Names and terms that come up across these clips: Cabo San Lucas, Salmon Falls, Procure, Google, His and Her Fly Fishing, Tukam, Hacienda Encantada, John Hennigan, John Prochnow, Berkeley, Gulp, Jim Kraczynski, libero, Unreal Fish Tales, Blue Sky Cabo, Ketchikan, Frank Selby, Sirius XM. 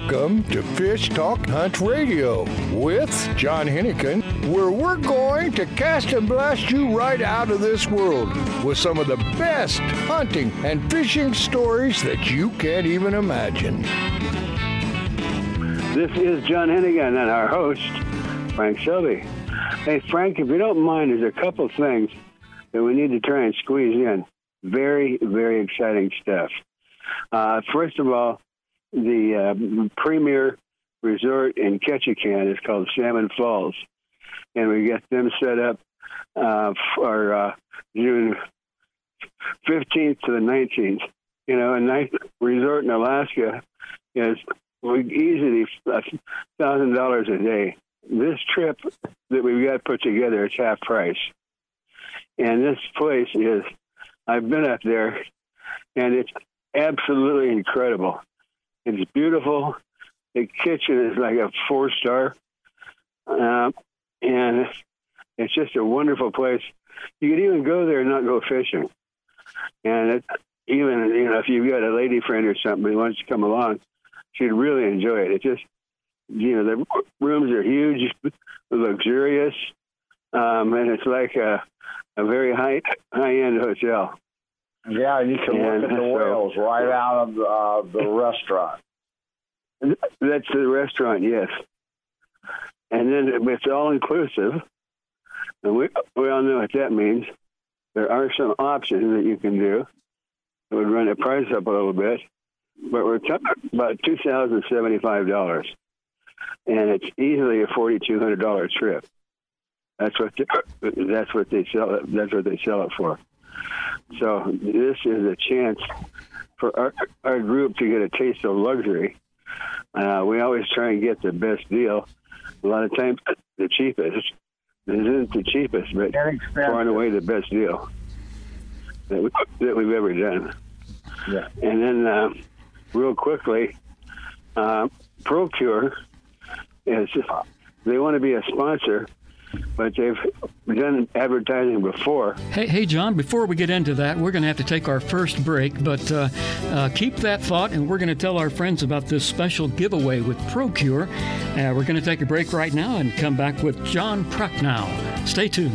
Welcome to Fish Talk Hunt Radio with John Hennigan, where we're going to cast and blast you right out of this world with some of the best hunting and fishing stories that you can't even imagine. This is John Hennigan and our host, Frank Selby. Hey, Frank, if you don't mind, there's a couple things that we need to try and squeeze in. Very, very exciting stuff. First of all, the premier resort in Ketchikan is called Salmon Falls, and we got them set up for June 15th to the 19th. You know, a nice resort in Alaska is easily $1,000 a day. This trip that we've got put together is half price. And this place is, I've been up there, and it's absolutely incredible. It's beautiful. The kitchen is like a 4-star. And it's just a wonderful place. You could even go there and not go fishing. And it's, even, you know, if you've got a lady friend or somebody who wants to come along, she'd really enjoy it. It's just, you know, the rooms are huge, luxurious, and it's like a very high-end hotel. Yeah, you can look at the whales right out of the restaurant. That's the restaurant, yes. And then it's all-inclusive. And we all know what that means. There are some options that you can do. It would run the price up a little bit. But we're talking about $2,075. And it's easily a $4,200 trip. That's what they sell it for. So this is a chance for our group to get a taste of luxury. We always try and get the best deal. A lot of times, the cheapest. This isn't the cheapest, but far and away the best deal that we've ever done. Yeah. And then, real quickly, Procure is, they want to be a sponsor, but they've done advertising before. Hey, John, before we get into that, we're going to have to take our first break, but keep that thought, and we're going to tell our friends about this special giveaway with Procure. We're going to take a break right now and come back with John Prochnow. Stay tuned.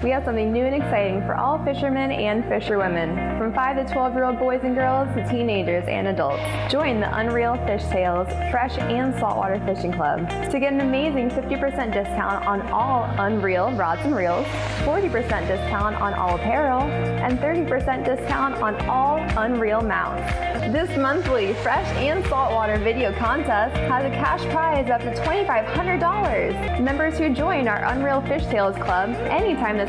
We have something new and exciting for all fishermen and fisherwomen, from 5 to 12-year-old boys and girls to teenagers and adults. Join the Unreal Fish Tales Fresh and Saltwater Fishing Club to get an amazing 50% discount on all Unreal rods and reels, 40% discount on all apparel, and 30% discount on all Unreal mounts. This monthly Fresh and Saltwater video contest has a cash prize up to $2,500. Members who join our Unreal Fish Tales Club anytime this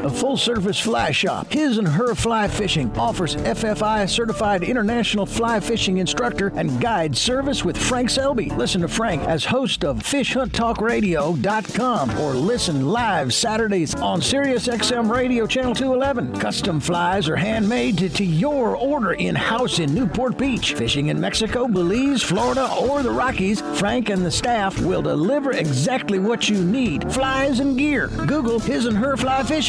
A full-service fly shop, His and Her Fly Fishing offers FFI-certified international fly fishing instructor and guide service with Frank Selby. Listen to Frank as host of FishHuntTalkRadio.com or listen live Saturdays on Sirius XM Radio Channel 211. Custom flies are handmade to your order in-house in Newport Beach. Fishing in Mexico, Belize, Florida, or the Rockies, Frank and the staff will deliver exactly what you need. Flies and gear. Google His and Her Fly Fishing.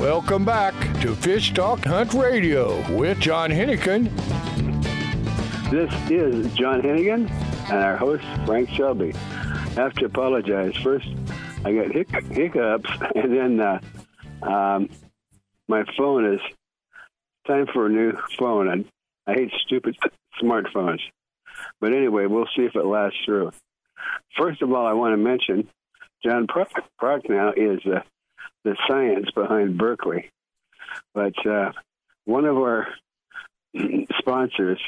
Welcome back to Fish Talk Hunt Radio with John Hennigan. This is John Hennigan and our host, Frank Selby. I have to apologize. First, I got hiccups, and then my phone is time for a new phone. I hate stupid smartphones. But anyway, we'll see if it lasts through. First of all, I want to mention John Prochnow is the science behind Berkeley. But one of our sponsors,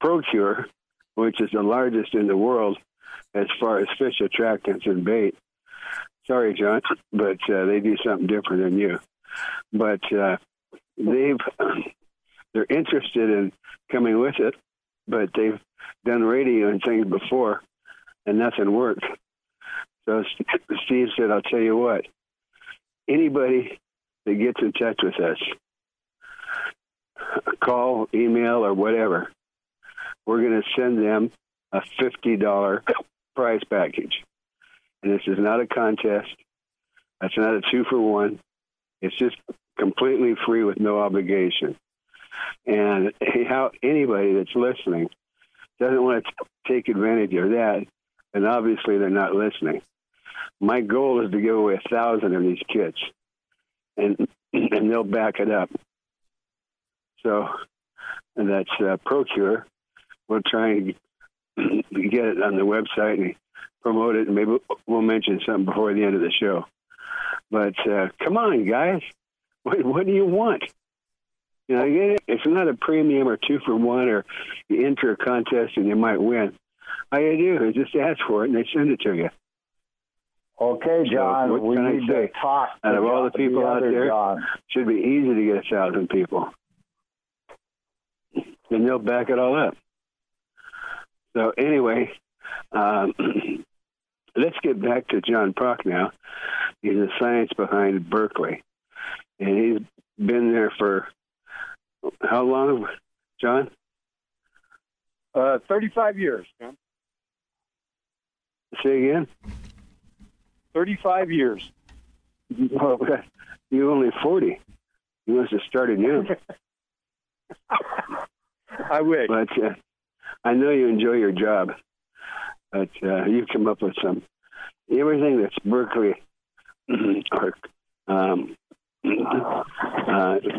Procure, which is the largest in the world as far as fish attractants and bait. Sorry, John, but they do something different than you. But they're interested in coming with it, but they've done radio and things before, and nothing worked. So Steve said, I'll tell you what, anybody that gets in touch with us, call, email, or whatever, we're going to send them a $50 prize package. And this is not a contest. That's not a 2-for-1. It's just completely free with no obligation. And how anybody that's listening doesn't want to take advantage of that, and obviously they're not listening. My goal is to give away 1,000 of these kits, and they'll back it up. So that's Procure. We'll try and get it on the website and promote it, and maybe we'll mention something before the end of the show. But come on, guys. What do you want? You know, it's not a premium or 2-for-1 or you enter a contest and you might win. All you do is just ask for it, and they send it to you. Okay, John, so we need to talk. Out of all the people out there, John, should be easy to get 1,000 people. And they'll back it all up. So anyway, let's get back to John Prochnow. He's the science behind Berkeley. And he's been there for how long, John? 35 years, John. Say again? 35 years. Well, you're only 40. You must have started young. I wish. But I know you enjoy your job. But you've come up with everything that's Berkeley or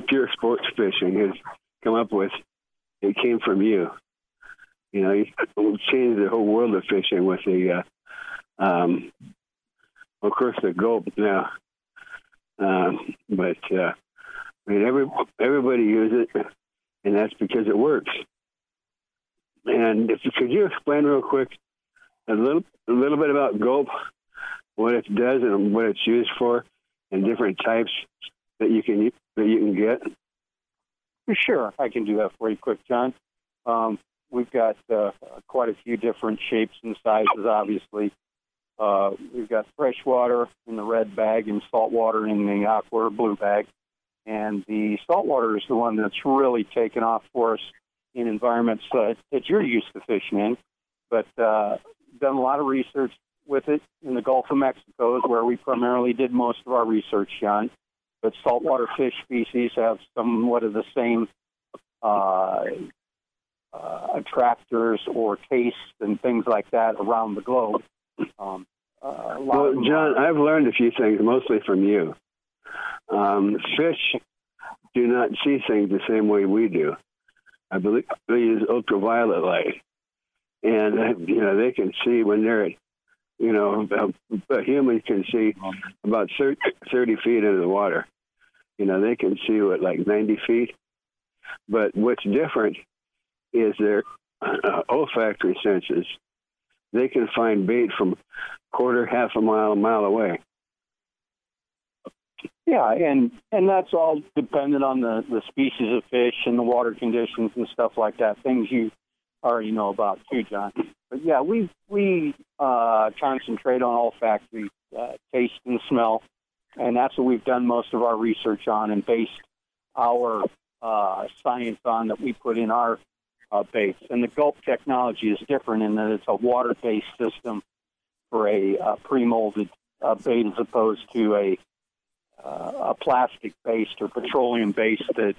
pure sports fishing has come up with. It came from you. You know, you changed the whole world of fishing with the Of course, the Gulp now, but I mean, everybody uses it, and that's because it works. And could you explain real quick a little bit about Gulp, what it does, and what it's used for, and different types that you can get? Sure, I can do that for you quick, John. We've got quite a few different shapes and sizes, obviously. We've got freshwater in the red bag and saltwater in the aqua or blue bag. And the saltwater is the one that's really taken off for us in environments that you're used to fishing in. But done a lot of research with it in the Gulf of Mexico is where we primarily did most of our research, John. But saltwater fish species have somewhat of the same attractors or tastes and things like that around the globe. John, I've learned a few things, mostly from you. Fish do not see things the same way we do. I believe they use ultraviolet light, and they can see when they're, a human can see about 30 feet into the water. They can see 90 feet. But what's different is their olfactory senses. They can find bait from quarter, half a mile away. Yeah, and that's all dependent on the species of fish and the water conditions and stuff like that, things you already know about too, John. But, yeah, we concentrate on olfactory taste and smell, and that's what we've done most of our research on and based our science on that we put in our baits. And the Gulp technology is different in that it's a water-based system for a pre-molded bait as opposed to a plastic-based or petroleum-based that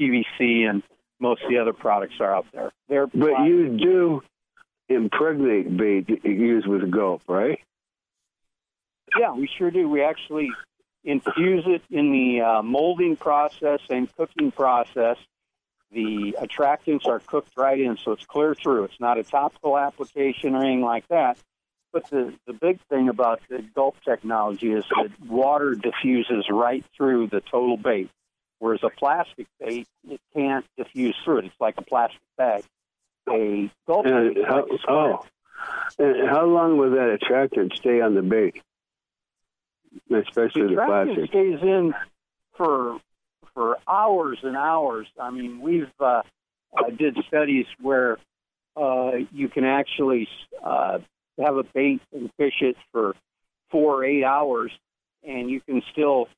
PVC and most of the other products are out there. But you do impregnate bait that you use with Gulp, right? Yeah, we sure do. We actually infuse it in the molding process and cooking process. The attractants are cooked right in, so it's clear through. It's not a topical application or anything like that. But the big thing about the Gulp technology is that water diffuses right through the total bait, whereas a plastic bait, it can't diffuse through it. It's like a plastic bag. A Gulp bait is like a square. And how long will that attractant stay on the bait, especially the plastic? The attractant stays in for hours and hours. I mean, we've did studies where you can actually have a bait and fish it for 4 or 8 hours, and you can still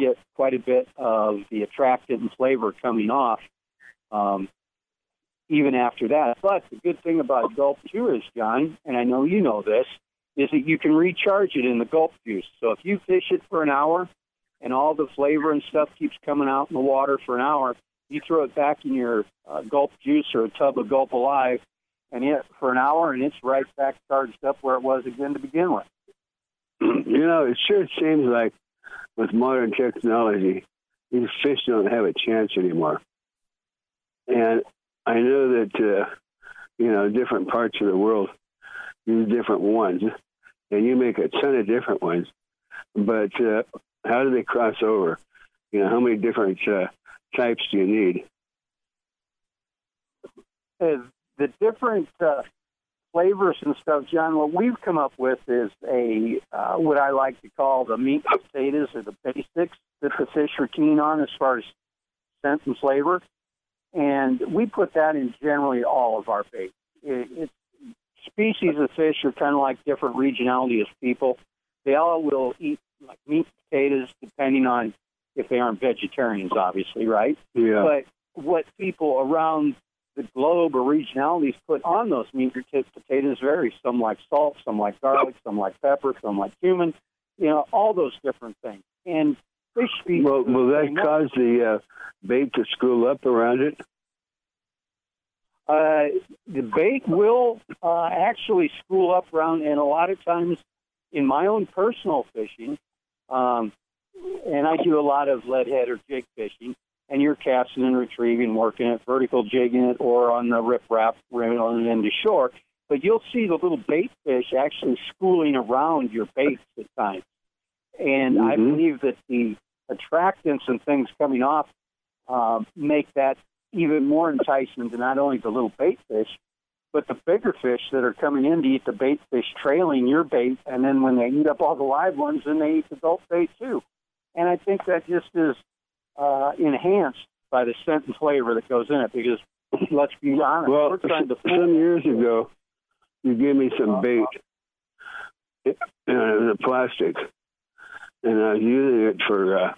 get quite a bit of the attractant and flavor coming off even after that. But the good thing about Gulp too is, John, and I know you know this, is that you can recharge it in the Gulp juice. So if you fish it for an hour and all the flavor and stuff keeps coming out in the water for an hour, you throw it back in your Gulp juice or a tub of Gulp Alive, and for an hour, and it's right back charged up where it was again to begin with. It sure seems like with modern technology, these fish don't have a chance anymore. And I know that, different parts of the world use different ones, and you make a ton of different ones. But how do they cross over? How many different types do you need? The different flavors and stuff, John, what we've come up with is what I like to call the meat and potatoes or the basics that the fish are keen on as far as scent and flavor. And we put that in generally all of our baits. Species of fish are kind of like different regionality of people. They all will eat like meat and potatoes depending on if they aren't vegetarians, obviously, right? Yeah. But what people around the globe or regionalities put on those meat and potatoes vary. Some like salt, some like garlic, some like pepper, some like cumin, all those different things. And fish species... Well, will that cause the bait to screw up around it? The bait will actually screw up around, and a lot of times in my own personal fishing, and I do a lot of leadhead or jig fishing, and you're casting and retrieving, working it, vertical jigging it, or on the riprap, reeling it into shore. But you'll see the little bait fish actually schooling around your baits at times. And I believe that the attractants and things coming off make that even more enticing to not only the little bait fish, but the bigger fish that are coming in to eat the bait fish trailing your bait. And then when they eat up all the live ones, then they eat the adult bait too. And I think that just is enhanced by the scent and flavor that goes in it, because let's be honest. Well, we're trying to some years ago, you gave me some bait in a plastic, and I was using it for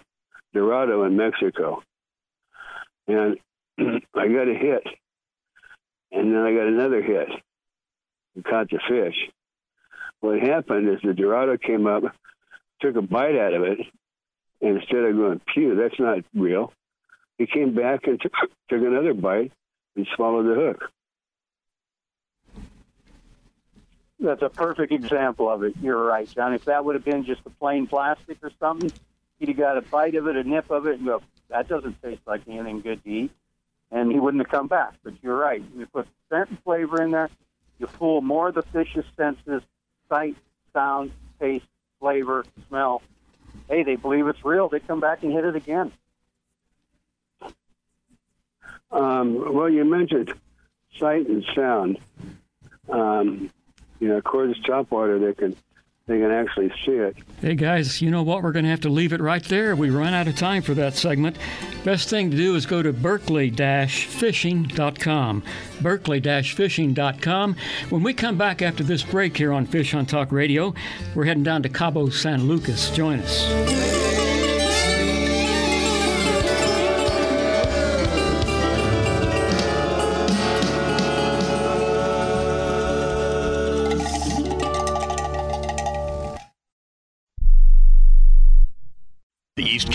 Dorado in Mexico. And I got a hit, and then I got another hit and caught the fish. What happened is the Dorado came up, took a bite out of it, and instead of going, "Pew, that's not real," he came back and took another bite and swallowed the hook. That's a perfect example of it. You're right, John. If that would have been just a plain plastic or something, he'd have got a bite of it, a nip of it, and go, "That doesn't taste like anything good to eat." And he wouldn't have come back. But you're right. You put scent and flavor in there, you fool more of the fish's senses: sight, sound, taste, flavor, smell. Hey, they believe it's real. They come back and hit it again. Well, you mentioned sight and sound. Of course, topwater, they can actually see it. Hey, guys, you know what? We're going to have to leave it right there. We run out of time for that segment. Best thing to do is go to berkeley-fishing.com, berkeley-fishing.com. When we come back after this break here on Fish Hunt Talk Radio, we're heading down to Cabo San Lucas. Join us. East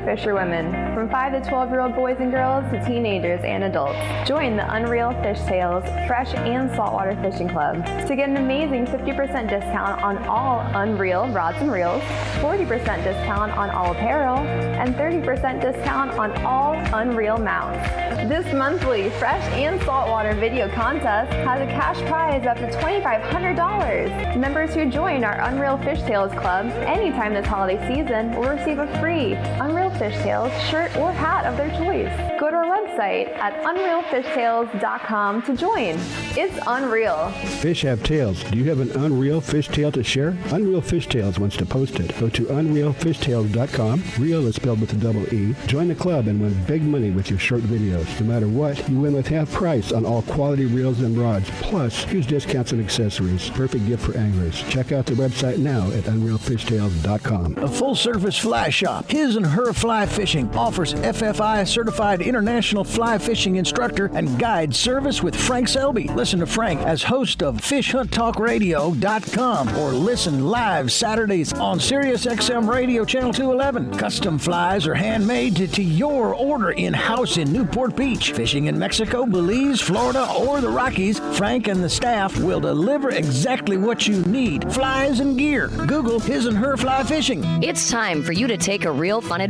fisherwomen, from 5 to 12-year-old boys and girls to teenagers and adults. Join the Unreal Fish Tales Fresh and Saltwater Fishing Club to get an amazing 50% discount on all Unreal rods and reels, 40% discount on all apparel, and 30% discount on all Unreal mounts. This monthly Fresh and Saltwater video contest has a cash prize up to $2,500. Members who join our Unreal Fish Tales Club anytime this holiday season will receive a free Unreal Fish Tales shirt or hat of their choice. Go to our website at unrealfishtales.com to join. It's unreal. Fish have tails. Do you have an unreal fish tale to share? Unreal Fish Tales wants to post it. Go to unrealfishtales.com. Real is spelled with a double E. Join the club and win big money with your short videos. No matter what, you win with half price on all quality reels and rods, plus huge discounts and accessories. Perfect gift for anglers. Check out the website now at unrealfishtales.com. A full-service fly shop, His and Her Fly Fishing, offers FFI-certified international fly fishing instructor and guide service with Frank Selby. Listen to Frank as host of FishHuntTalkRadio.com or listen live Saturdays on Sirius XM Radio Channel 211. Custom flies are handmade to your order in-house in Newport Beach. Fishing in Mexico, Belize, Florida, or the Rockies, Frank and the staff will deliver exactly what you need. Flies and gear. Google His and Her Fly Fishing. It's time for you to take a real Reel Fun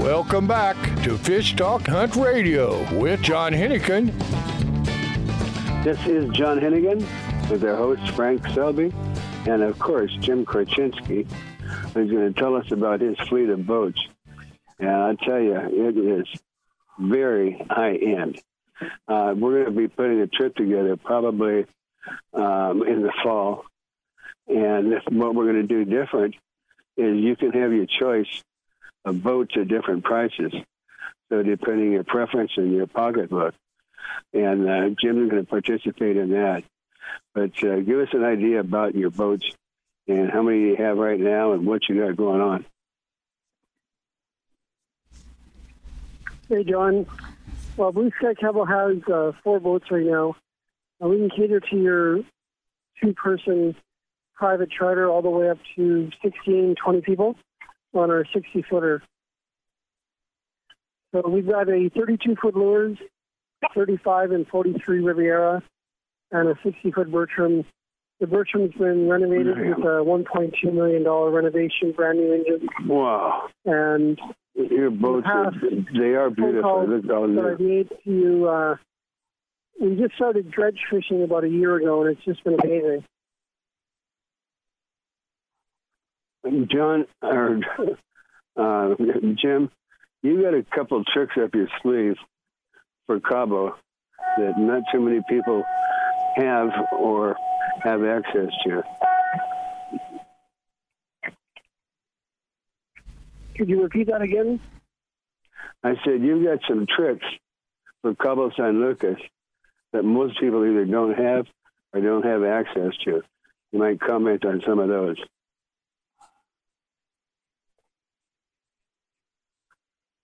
Welcome back to Fish Talk Hunt Radio with John Hennigan. This is John Hennigan with their host, Frank Selby, and, of course, Jim Kraczynski, who's going to tell us about his fleet of boats. And I tell you, it is very high-end. We're going to be putting a trip together probably in the fall. And what we're going to do different is you can have your choice of boats at different prices. So depending on your preference and your pocketbook. And Jim is going to participate in that. But give us an idea about your boats and how many you have right now and what you got going on. Hey, John. Well, Blue Sky Cabo has four boats right now. We can cater to your two-person private charter all the way up to 16, 20 people on our 60-footer. So we've got a 32-foot Lures, 35 and 43 Riviera, and a 60-foot Bertram. The Bertram's been renovated with a $1.2 million renovation, brand new engine. Wow. And your boats, they are beautiful. We just started dredge fishing about a year ago, and it's just been amazing. John, or Jim, you got a couple tricks up your sleeve for Cabo that not too many people have or have access to. Could you repeat that again? I said, you've got some tricks for Cabo San Lucas that most people either don't have or don't have access to. You might comment on some of those.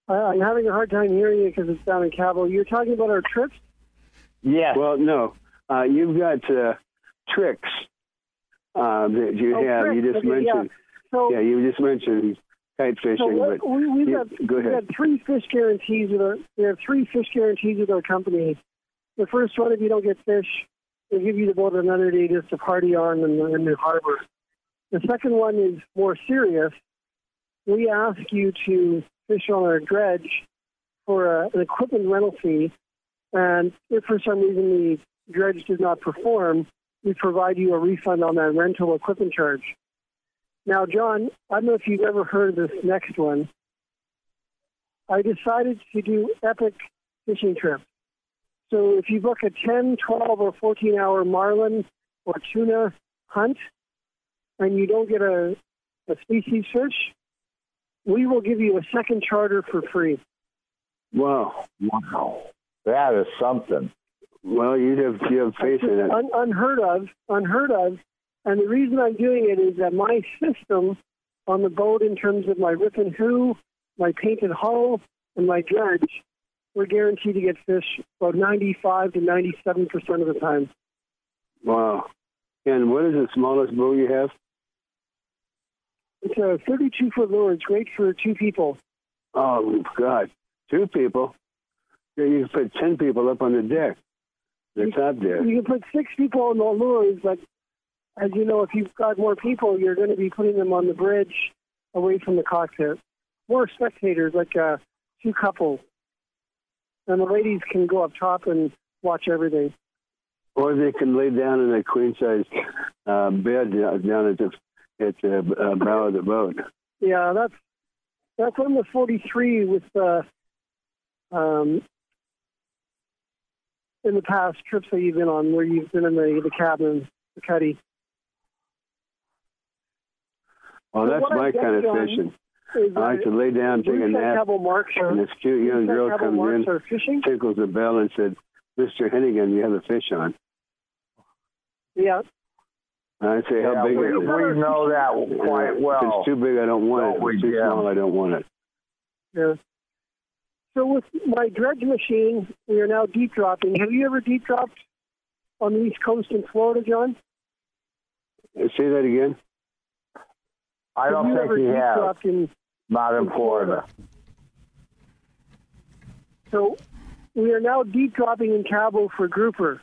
I'm having a hard time hearing you because it's down in Cabo. You're talking about our trips? Yes. Well, no. You've got tricks that you have. Tricks. You just mentioned. Yeah. So, yeah, you just mentioned kite fishing. So what, but we've got three fish guarantees with our. We have three fish guarantees with our company. The first one, if you don't get fish, they give you the boat another day just to party on in the harbor. The second one is more serious. We ask you to fish on our dredge for an equipment rental fee, and if for some reason the dredge does not perform, we provide you a refund on that rental equipment charge. Now, John, I don't know if you've ever heard of this next one. I decided to do epic fishing trips. So if you book a 10, 12, or 14-hour marlin or tuna hunt, and you don't get a species fish, we will give you a second charter for free. Wow. Wow. That is something. Well, you have faith in it. Unheard of. And the reason I'm doing it is that my system on the boat, in terms of my rip and hoo, my painted hull, and my dredge, we're guaranteed to get fish about 95 to 97% of the time. Wow. And what is the smallest boat you have? It's a 32-foot lure. It's great for two people. Oh, God. Two people? You can put 10 people up on the deck, top deck. You can put six people on the lures, but as you know, if you've got more people, you're going to be putting them on the bridge away from the cockpit. More spectators, like two couples. And the ladies can go up top and watch everything. Or they can lay down in a queen-size bed down at the... It's a bow of the boat. Yeah, that's on the 43 with in the past trips that you've been on where you've been in the cabin, the cuddy. Well, so that's my kind of fishing. I like to lay down, take a nap, and this cute young girl comes in, tickles the bell, and said, "Mr. Hennigan, you have a fish on." Yeah. I say, how big is it? We know that quite well. If it's too big, I don't want it. If it's too small, I don't want it. Yeah. So with my dredge machine, we are now deep dropping. Have you ever deep dropped on the East Coast in Florida, John? Say that again. I don't think he has. Not in Florida. So we are now deep dropping in Cabo for grouper.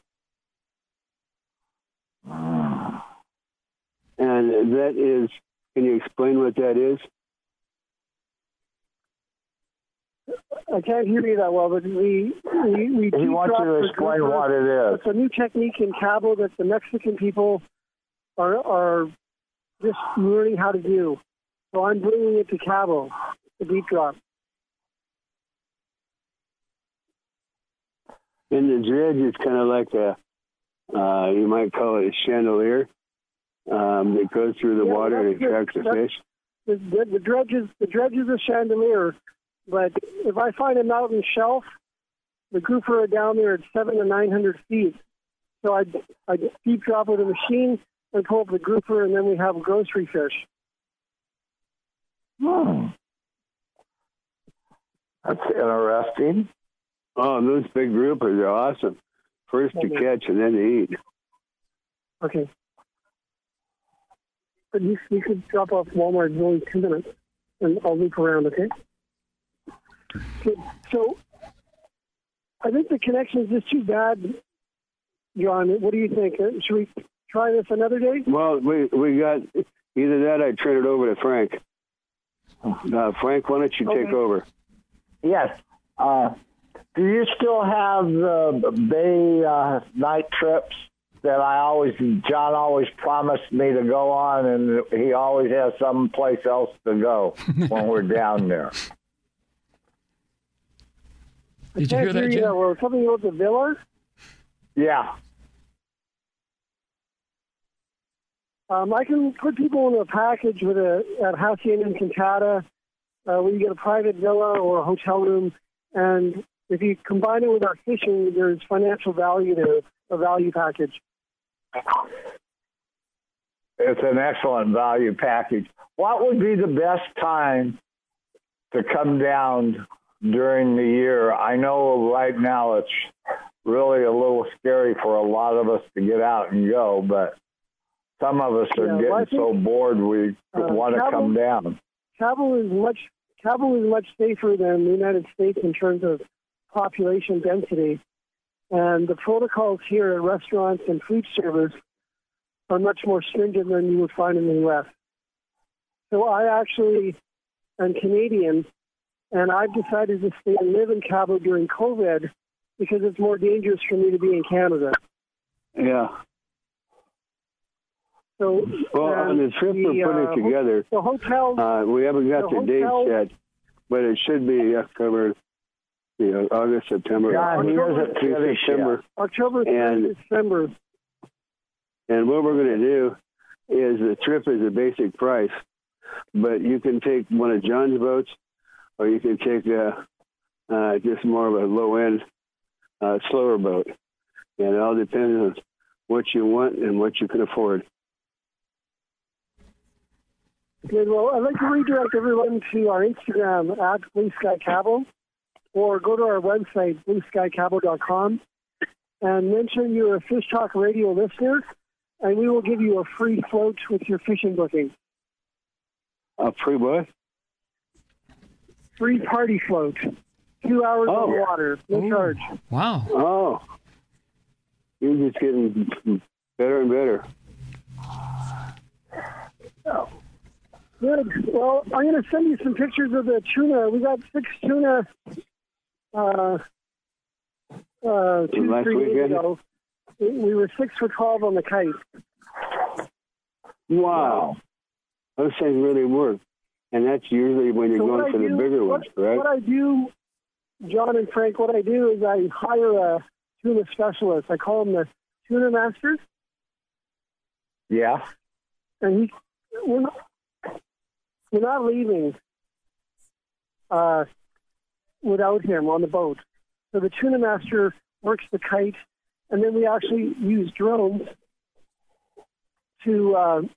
And that is, can you explain what that is? I can't hear you that well, but we he wants you to explain grouper. What it is. It's a new technique in Cabo that the Mexican people are just learning how to do. So I'm bringing it to Cabo, the deep drop. And the dredge is kind of like a, you might call it a chandelier. It goes through the water and attracts the fish. The dredge is a chandelier, but if I find a mountain shelf, the grouper are down there at 700 to 900 feet. So I deep drop with a machine and pull up the grouper, and then we have grocery fish. Hmm. That's interesting. Oh, those big groupers are awesome. First to catch and then to eat. Okay. But you should drop off Walmart in only 2 minutes, and I'll loop around, okay? So I think the connection is just too bad, John. What do you think? Should we try this another day? Well, we got either that or I turn it over to Frank. Frank, why don't you take over? Yes. Do you still have the bay night trips that John always promised me to go on, and he always has someplace else to go when we're down there? Did you hear that, Jim? Something about the villa? Yeah. I can put people in a package with at Hacienda Encantada, where you get a private villa or a hotel room, and if you combine it with our fishing, there's financial value there, a value package. It's an excellent value package. What would be the best time to come down during the year? I know right now it's really a little scary for a lot of us to get out and go, but some of us are getting so bored we want to come down. Cabo is much safer than the United States in terms of population density, and the protocols here at restaurants and food service are much more stringent than you would find in the U.S. So I actually am Canadian, and I've decided to stay and live in Cabo during COVID because it's more dangerous for me to be in Canada. Yeah. So, well, on the trip we're putting together, the hotels, we haven't got the dates yet, but it should be October, August, September. October through December. And what we're going to do is the trip is a basic price, but you can take one of John's boats, or you can take just more of a low-end, slower boat. And it all depends on what you want and what you can afford. Good. Well, I'd like to redirect everyone to our Instagram at Blue Sky Cabo, or go to our website, blueskycabo.com, and mention you're a Fish Talk Radio listener, and we will give you a free float with your fishing booking. A free what? Free party float. 2 hours of water. No charge. Wow. Oh. You're just getting better and better. Oh. Good. Well, I'm going to send you some pictures of the tuna. We got 6 tuna 2-3 days ago. We were 6 for 12 on the kite. Wow. Those things really work. And that's usually when you're going for the bigger ones, right? What I do, John and Frank, what I do is I hire a tuna specialist. I call him the tuna master. Yeah. And we're not leaving without him on the boat. So the tuna master works the kite, and then we actually use drones to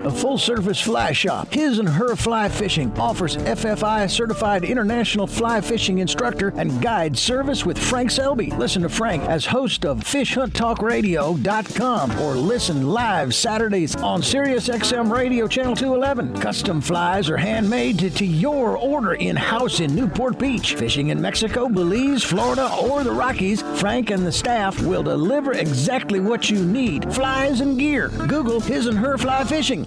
A full-service fly shop, His and Her Fly Fishing, offers FFI-certified international fly fishing instructor and guide service with Frank Selby. Listen to Frank as host of FishHuntTalkRadio.com or listen live Saturdays on Sirius XM Radio Channel 211. Custom flies are handmade to your order in-house in Newport Beach. Fishing in Mexico, Belize, Florida, or the Rockies, Frank and the staff will deliver exactly what you need. Flies and gear. Google His and Her Fly Fishing.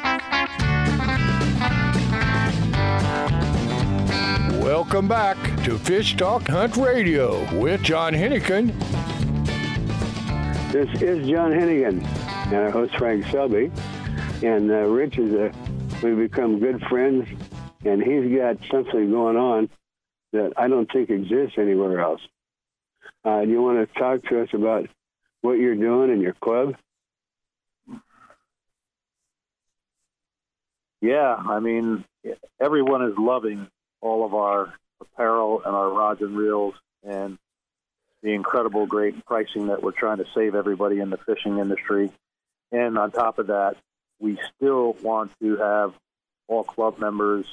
Welcome back to Fish Talk Hunt Radio with John Hennigan. This is John Hennigan, and our host Frank Selby. And Rich is we've become good friends, and he's got something going on that I don't think exists anywhere else. Do you want to talk to us about what you're doing in your club? Yeah, I mean, everyone is loving all of our apparel and our rods and reels and the incredible great pricing that we're trying to save everybody in the fishing industry. And on top of that, we still want to have all club members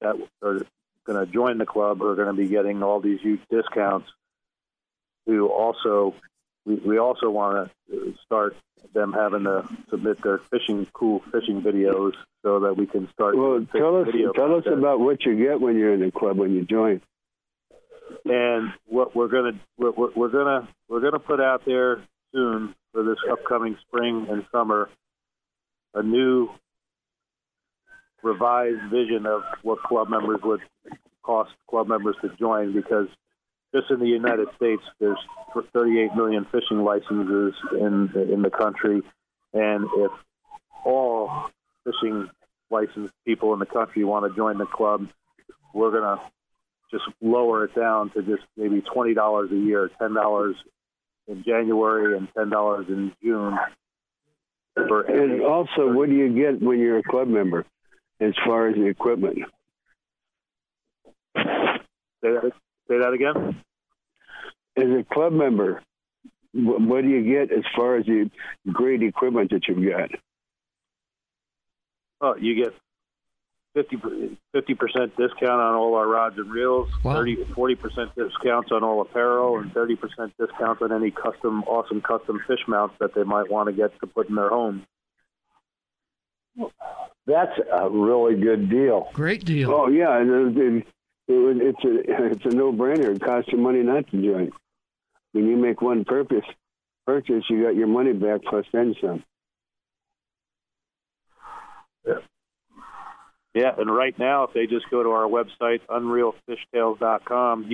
that are going to join the club are going to be getting all these huge discounts. We also want to start them having to submit their cool fishing videos so that we can start. Well, tell us about what you get when you're in the club when you join. And what we're gonna put out there soon for this upcoming spring and summer, a new revised vision of what club members would cost club members to join, because just in the United States, there's 38 million fishing licenses in the country, and if all fishing licensed people in the country want to join the club, we're going to just lower it down to just maybe $20 a year, $10 in January and $10 in June. And also, what do you get when you're a club member as far as the equipment? Say that again? As a club member, what do you get as far as the great equipment that you've got? Oh, you get 50% discount on all our rods and reels, wow. 40% discounts on all apparel, and 30% discounts on any custom fish mounts that they might want to get to put in their home. That's a really good deal. Great deal. Oh, yeah. It's a no-brainer. It costs you money not to join. When you make one purchase, you got your money back plus then some. Yeah, and right now, if they just go to our website, unrealfishtales.com,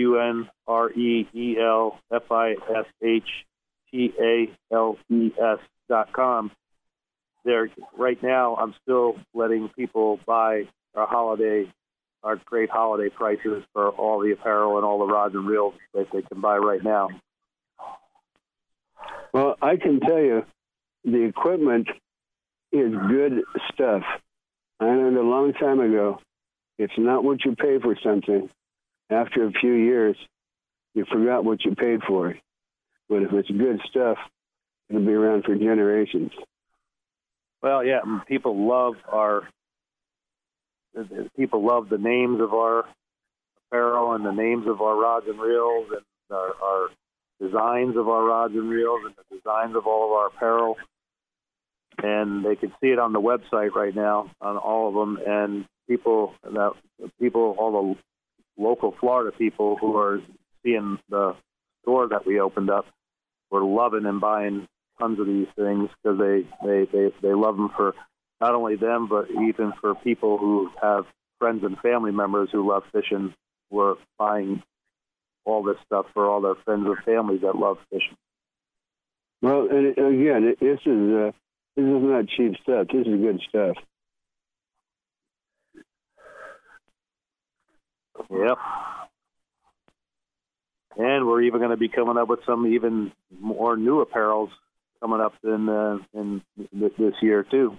unreelfishtales.com, there, right now, I'm still letting people buy our great holiday prices for all the apparel and all the rods and reels that they can buy right now. Well, I can tell you the equipment is good stuff. I learned a long time ago, it's not what you pay for something. After a few years, you forgot what you paid for it. But if it's good stuff, it'll be around for generations. Well, yeah, people love the names of our apparel and the names of our rods and reels and our designs of our rods and reels and the designs of all of our apparel. And they can see it on the website right now on all of them. And people, all the local Florida people who are seeing the store that we opened up, were loving and buying tons of these things because they love them for not only them, but even for people who have friends and family members who love fishing, who are buying all this stuff for all their friends and families that love fishing. Well, and again, this is This is not cheap stuff. This is good stuff. Yep. And we're even going to be coming up with some even more new apparels coming up in this year, too.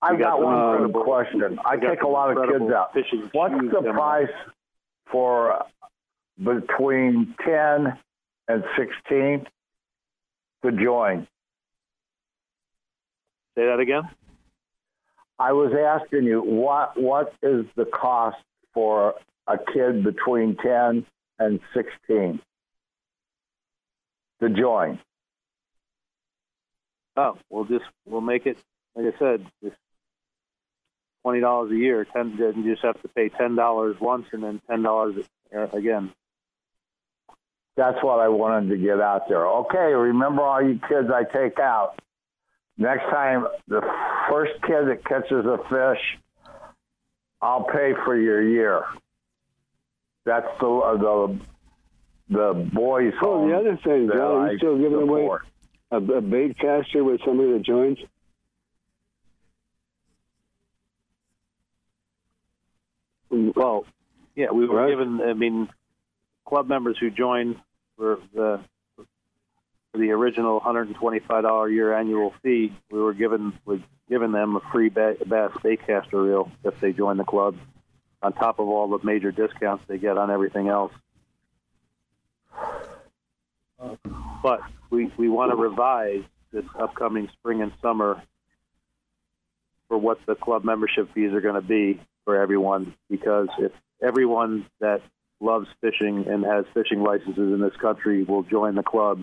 I've got one question. I take a lot of kids out. What's the price for between 10 and 16 to join? Say that again? I was asking you, what is the cost for a kid between 10 and 16 to join? Oh, we'll make it, like I said, just $20 a year. You just have to pay $10 once and then $10 again. That's what I wanted to get out there. Okay, remember all you kids I take out. Next time, the first kid that catches a fish, I'll pay for your year. That's the boys' home. Oh, the other thing, John, are you still giving away a bait caster with somebody that joins? Well, yeah, we were given, I mean, club members who joined were the original $125 year annual fee. We were given them a free bass baitcaster reel if they join the club, on top of all the major discounts they get on everything else. But we want to revise this upcoming spring and summer for what the club membership fees are going to be for everyone, because if everyone that loves fishing and has fishing licenses in this country will join the club,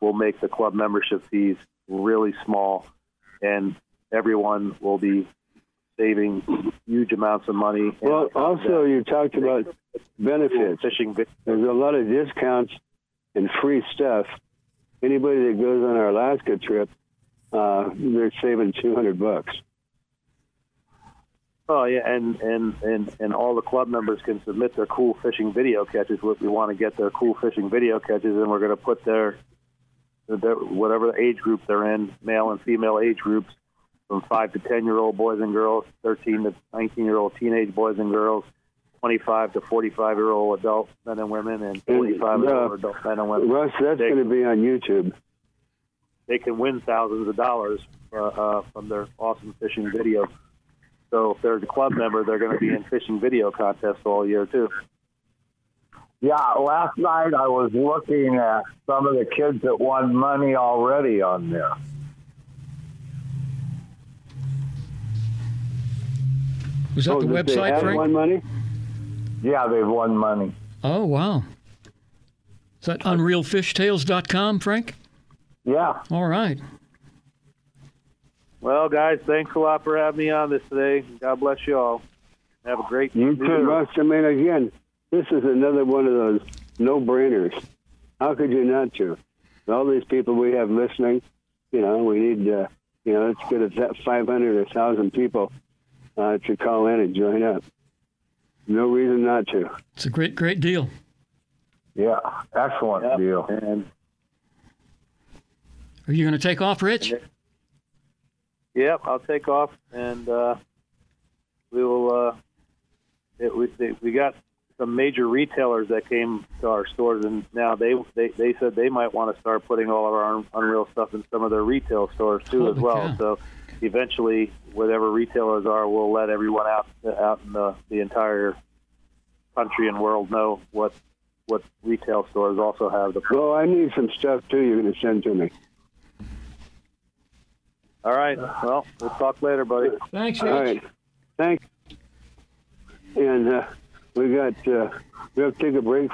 we'll make the club membership fees really small, and everyone will be saving huge amounts of money. Well, also, you talked about benefits. Fishing. There's a lot of discounts and free stuff. Anybody that goes on our Alaska trip, they're saving $200. Oh, yeah, and all the club members can submit their cool fishing video catches. We want to get their cool fishing video catches, and we're going to put their whatever age group they're in, male and female age groups, from 5 to 10-year-old boys and girls, 13 to 19-year-old teenage boys and girls, 25 to 45-year-old adult men and women, and 45-year-old adult men and women. Russ, that's going to be on YouTube. They can win thousands of dollars from their awesome fishing video. So if they're a club member, they're going to be in fishing video contests all year, too. Yeah, last night I was looking at some of the kids that won money already on there. Was that the website, Frank? Won money? Yeah, they've won money. Oh, wow. Is that unrealfishtales.com, Frank? Yeah. All right. Well, guys, thanks a lot for having me on this today. God bless you all. Have a great evening. You too, Russ. I mean, again, this is another one of those no-brainers. How could you not to? All these people we have listening, you know, we need, let's get 500 or 1,000 people to call in and join up. No reason not to. It's a great deal. Yeah, excellent deal. And are you going to take off, Rich? Yep, I'll take off, and we will. We got some major retailers that came to our stores, and now they said they might want to start putting all of our Unreal stuff in some of their retail stores too, as well. Cow. So. Eventually, whatever retailers are, we'll let everyone out in the entire country and world know what retail stores also have. Oh, I need some stuff, too, you're going to send to me. All right. Well, we'll talk later, buddy. Thanks, Rich. All right. Thanks. And we have to take a break.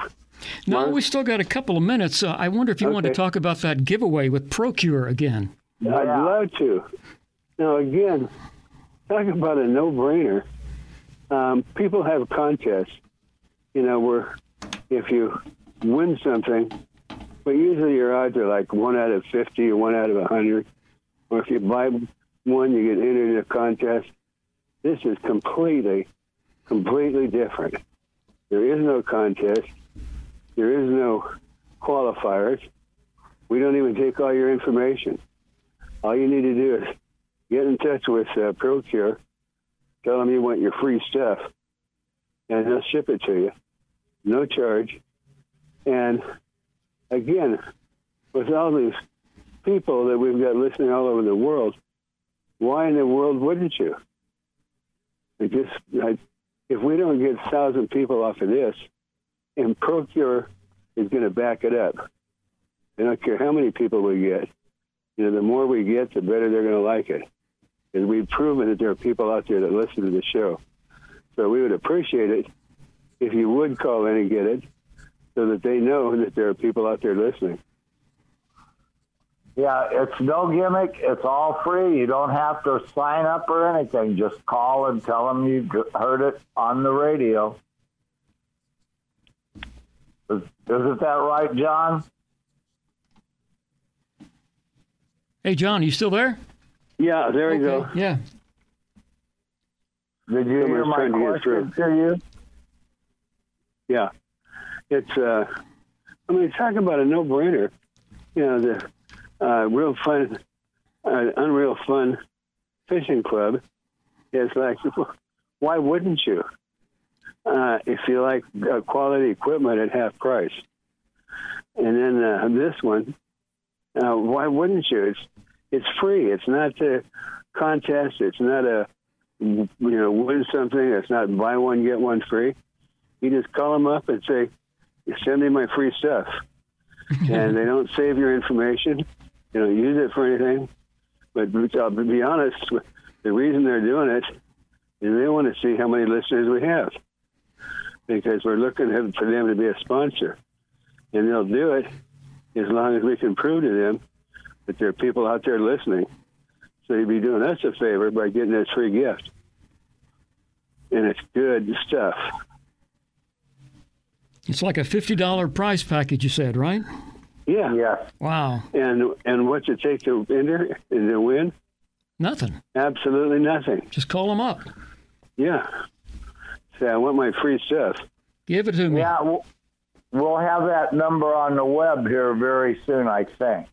No, we still got a couple of minutes. I wonder if you want to talk about that giveaway with Procure again. Yeah. I'd love to. Now, again, talk about a no-brainer. People have contests, where if you win something, but usually your odds are like 1 out of 50 or 1 out of 100, or if you buy one, you get entered in a contest. This is completely different. There is no contest. There is no qualifiers. We don't even take all your information. all you need to do is get in touch with Procure, tell them you want your free stuff, and they'll ship it to you, no charge. And again, with all these people that we've got listening all over the world, why in the world wouldn't you? If we don't get 1,000 people off of this, and Procure is going to back it up. I don't care how many people we get. You know, the more we get, the better they're going to like it. And we've proven that there are people out there that listen to the show. So we would appreciate it if you would call in and get it so that they know that there are people out there listening. Yeah, it's no gimmick. It's all free. You don't have to sign up or anything. Just call and tell them you heard it on the radio. Isn't that right, John? Hey, John, you still there? Yeah, there we go. Yeah. Did you hear my question to you? Yeah. It's, I mean, talk about a no-brainer. You know, the Unreal Fun Fishing Club is like, why wouldn't you? If you like quality equipment at half price. And then this one, why wouldn't you? It's free. It's not a contest. It's not a, you know, win something. It's not buy one, get one free. You just call them up and say, send me my free stuff. And they don't save your information. You don't use it for anything. But I'll be honest, the reason they're doing it is they want to see how many listeners we have. Because we're looking for them to be a sponsor. And they'll do it as long as we can prove to them that there are people out there listening. So you'd be doing us a favor by getting this free gift. And it's good stuff. It's like a $50 prize package, you said, right? Yeah. Yeah. Wow. And what's it take to enter and to win? Nothing. Absolutely nothing. Just call them up. Yeah. Say, I want my free stuff. Give it to me. Yeah, we'll have that number on the web here very soon, I think.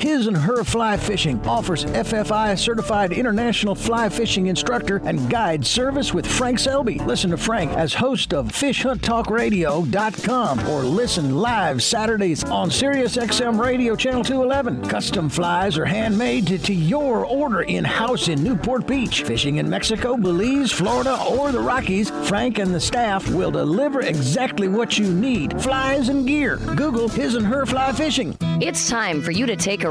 His and Her Fly Fishing, offers FFI-certified international fly fishing instructor and guide service with Frank Selby. Listen to Frank as host of FishHuntTalkRadio.com or listen live Saturdays on Sirius XM Radio Channel 211. Custom flies are handmade to your order in-house in Newport Beach. Fishing in Mexico, Belize, Florida, or the Rockies, Frank and the staff will deliver exactly what you need. Flies and gear. Google His and Her Fly Fishing. It's time for you to take a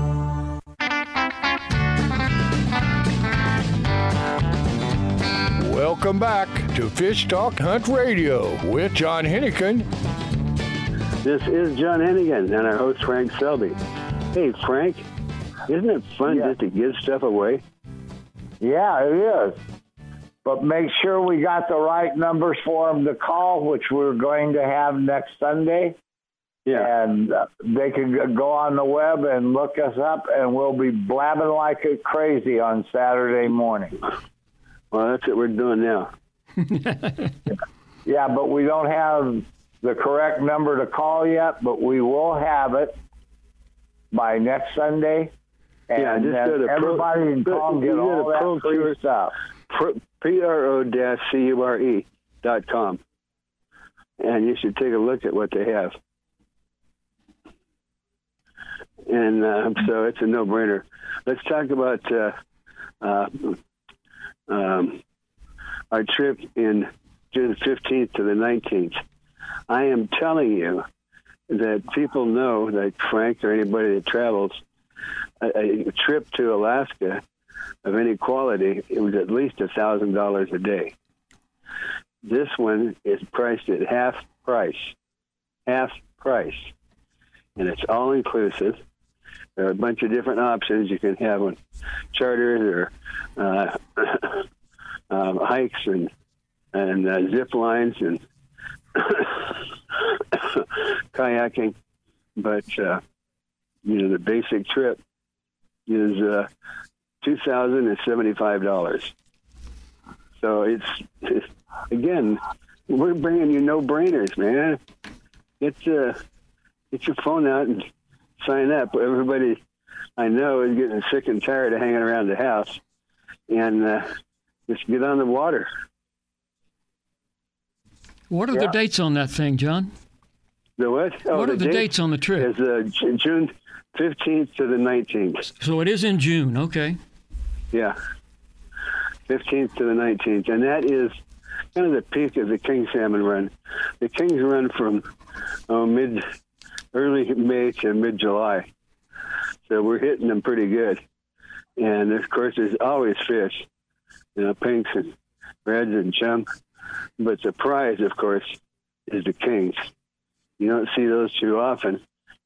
Welcome back to Fish Talk Hunt Radio with John Hennigan. This is John Hennigan and our host, Frank Selby. Hey, Frank, isn't it fun just to give stuff away? Yeah, it is. But make sure we got the right numbers for them to call, which we're going to have next Sunday. Yeah. And they can go on the web and look us up, and we'll be blabbing like it crazy on Saturday morning. Well, that's what we're doing now. Yeah, but we don't have the correct number to call yet, but we will have it by next Sunday. And yeah, just everybody can call and get all that free stuff. PRO-CURE.com. And you should take a look at what they have. And so it's a no-brainer. Let's talk about... our trip in June 15th to the 19th. I am telling you that people know, like Frank or anybody that travels, a trip to Alaska of any quality, it was at least $1,000 a day. This one is priced at half price. And it's all inclusive. There are a bunch of different options. You can have on charters or hikes and zip lines and kayaking. But, the basic trip is $2,075. So it's, again, we're bringing you no-brainers, man. Get your phone out and sign up. Everybody I know is getting sick and tired of hanging around the house, and just get on the water. What are the dates on that thing, John? The what? What are the dates on the trip? It's June 15th to the 19th. So it is in June, okay. Yeah, 15th to the 19th. And that is kind of the peak of the king salmon run. The kings run from early May to mid-July. So we're hitting them pretty good. And, of course, there's always fish, pinks and reds and chum. But the prize, of course, is the kings. You don't see those too often.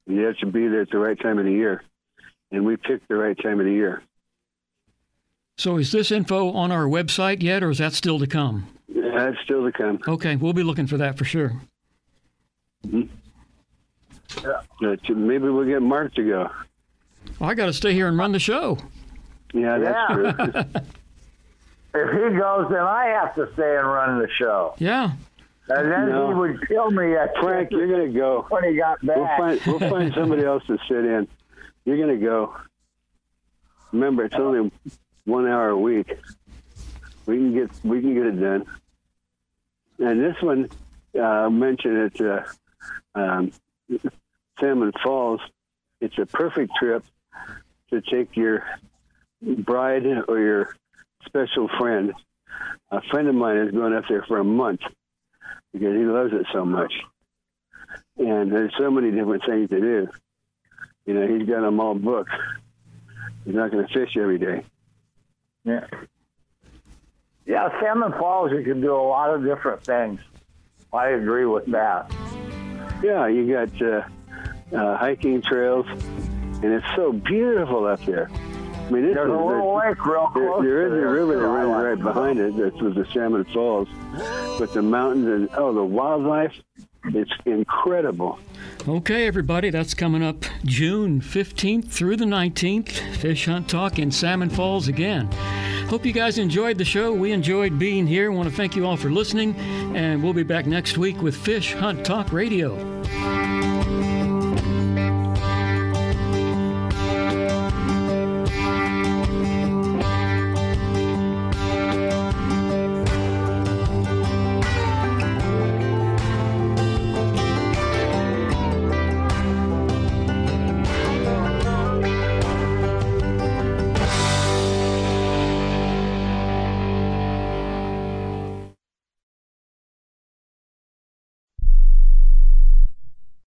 You have to be there at the right time of the year. And we picked the right time of the year. So is this info on our website yet, or is that still to come? That's still to come. Okay, we'll be looking for that for sure. Mm-hmm. Maybe we'll get Mark to go. Well, I got to stay here and run the show. Yeah, that's true. If he goes, then I have to stay and run the show. Yeah. And then he would kill me. Frank, you're going to go. When he got back. We'll find somebody else to sit in. You're going to go. Remember, it's only 1 hour a week. We can get it done. And this one, mentioned it. Salmon Falls, it's a perfect trip to take your bride or your special friend. A friend of mine is going up there for a month because he loves it so much. And there's so many different things to do. You know, he's got them all booked. He's not going to fish every day. Yeah. Yeah, Salmon Falls, you can do a lot of different things. I agree with that. Yeah, you got hiking trails, and it's so beautiful up there. I mean, there's a little lake real close. There is a river that runs right behind it. This was the Salmon Falls, but the mountains and the wildlife. It's incredible. Okay, everybody, that's coming up June 15th through the 19th. Fish Hunt Talk in Salmon Falls again. Hope you guys enjoyed the show. We enjoyed being here. Want to thank you all for listening, and we'll be back next week with Fish Hunt Talk Radio.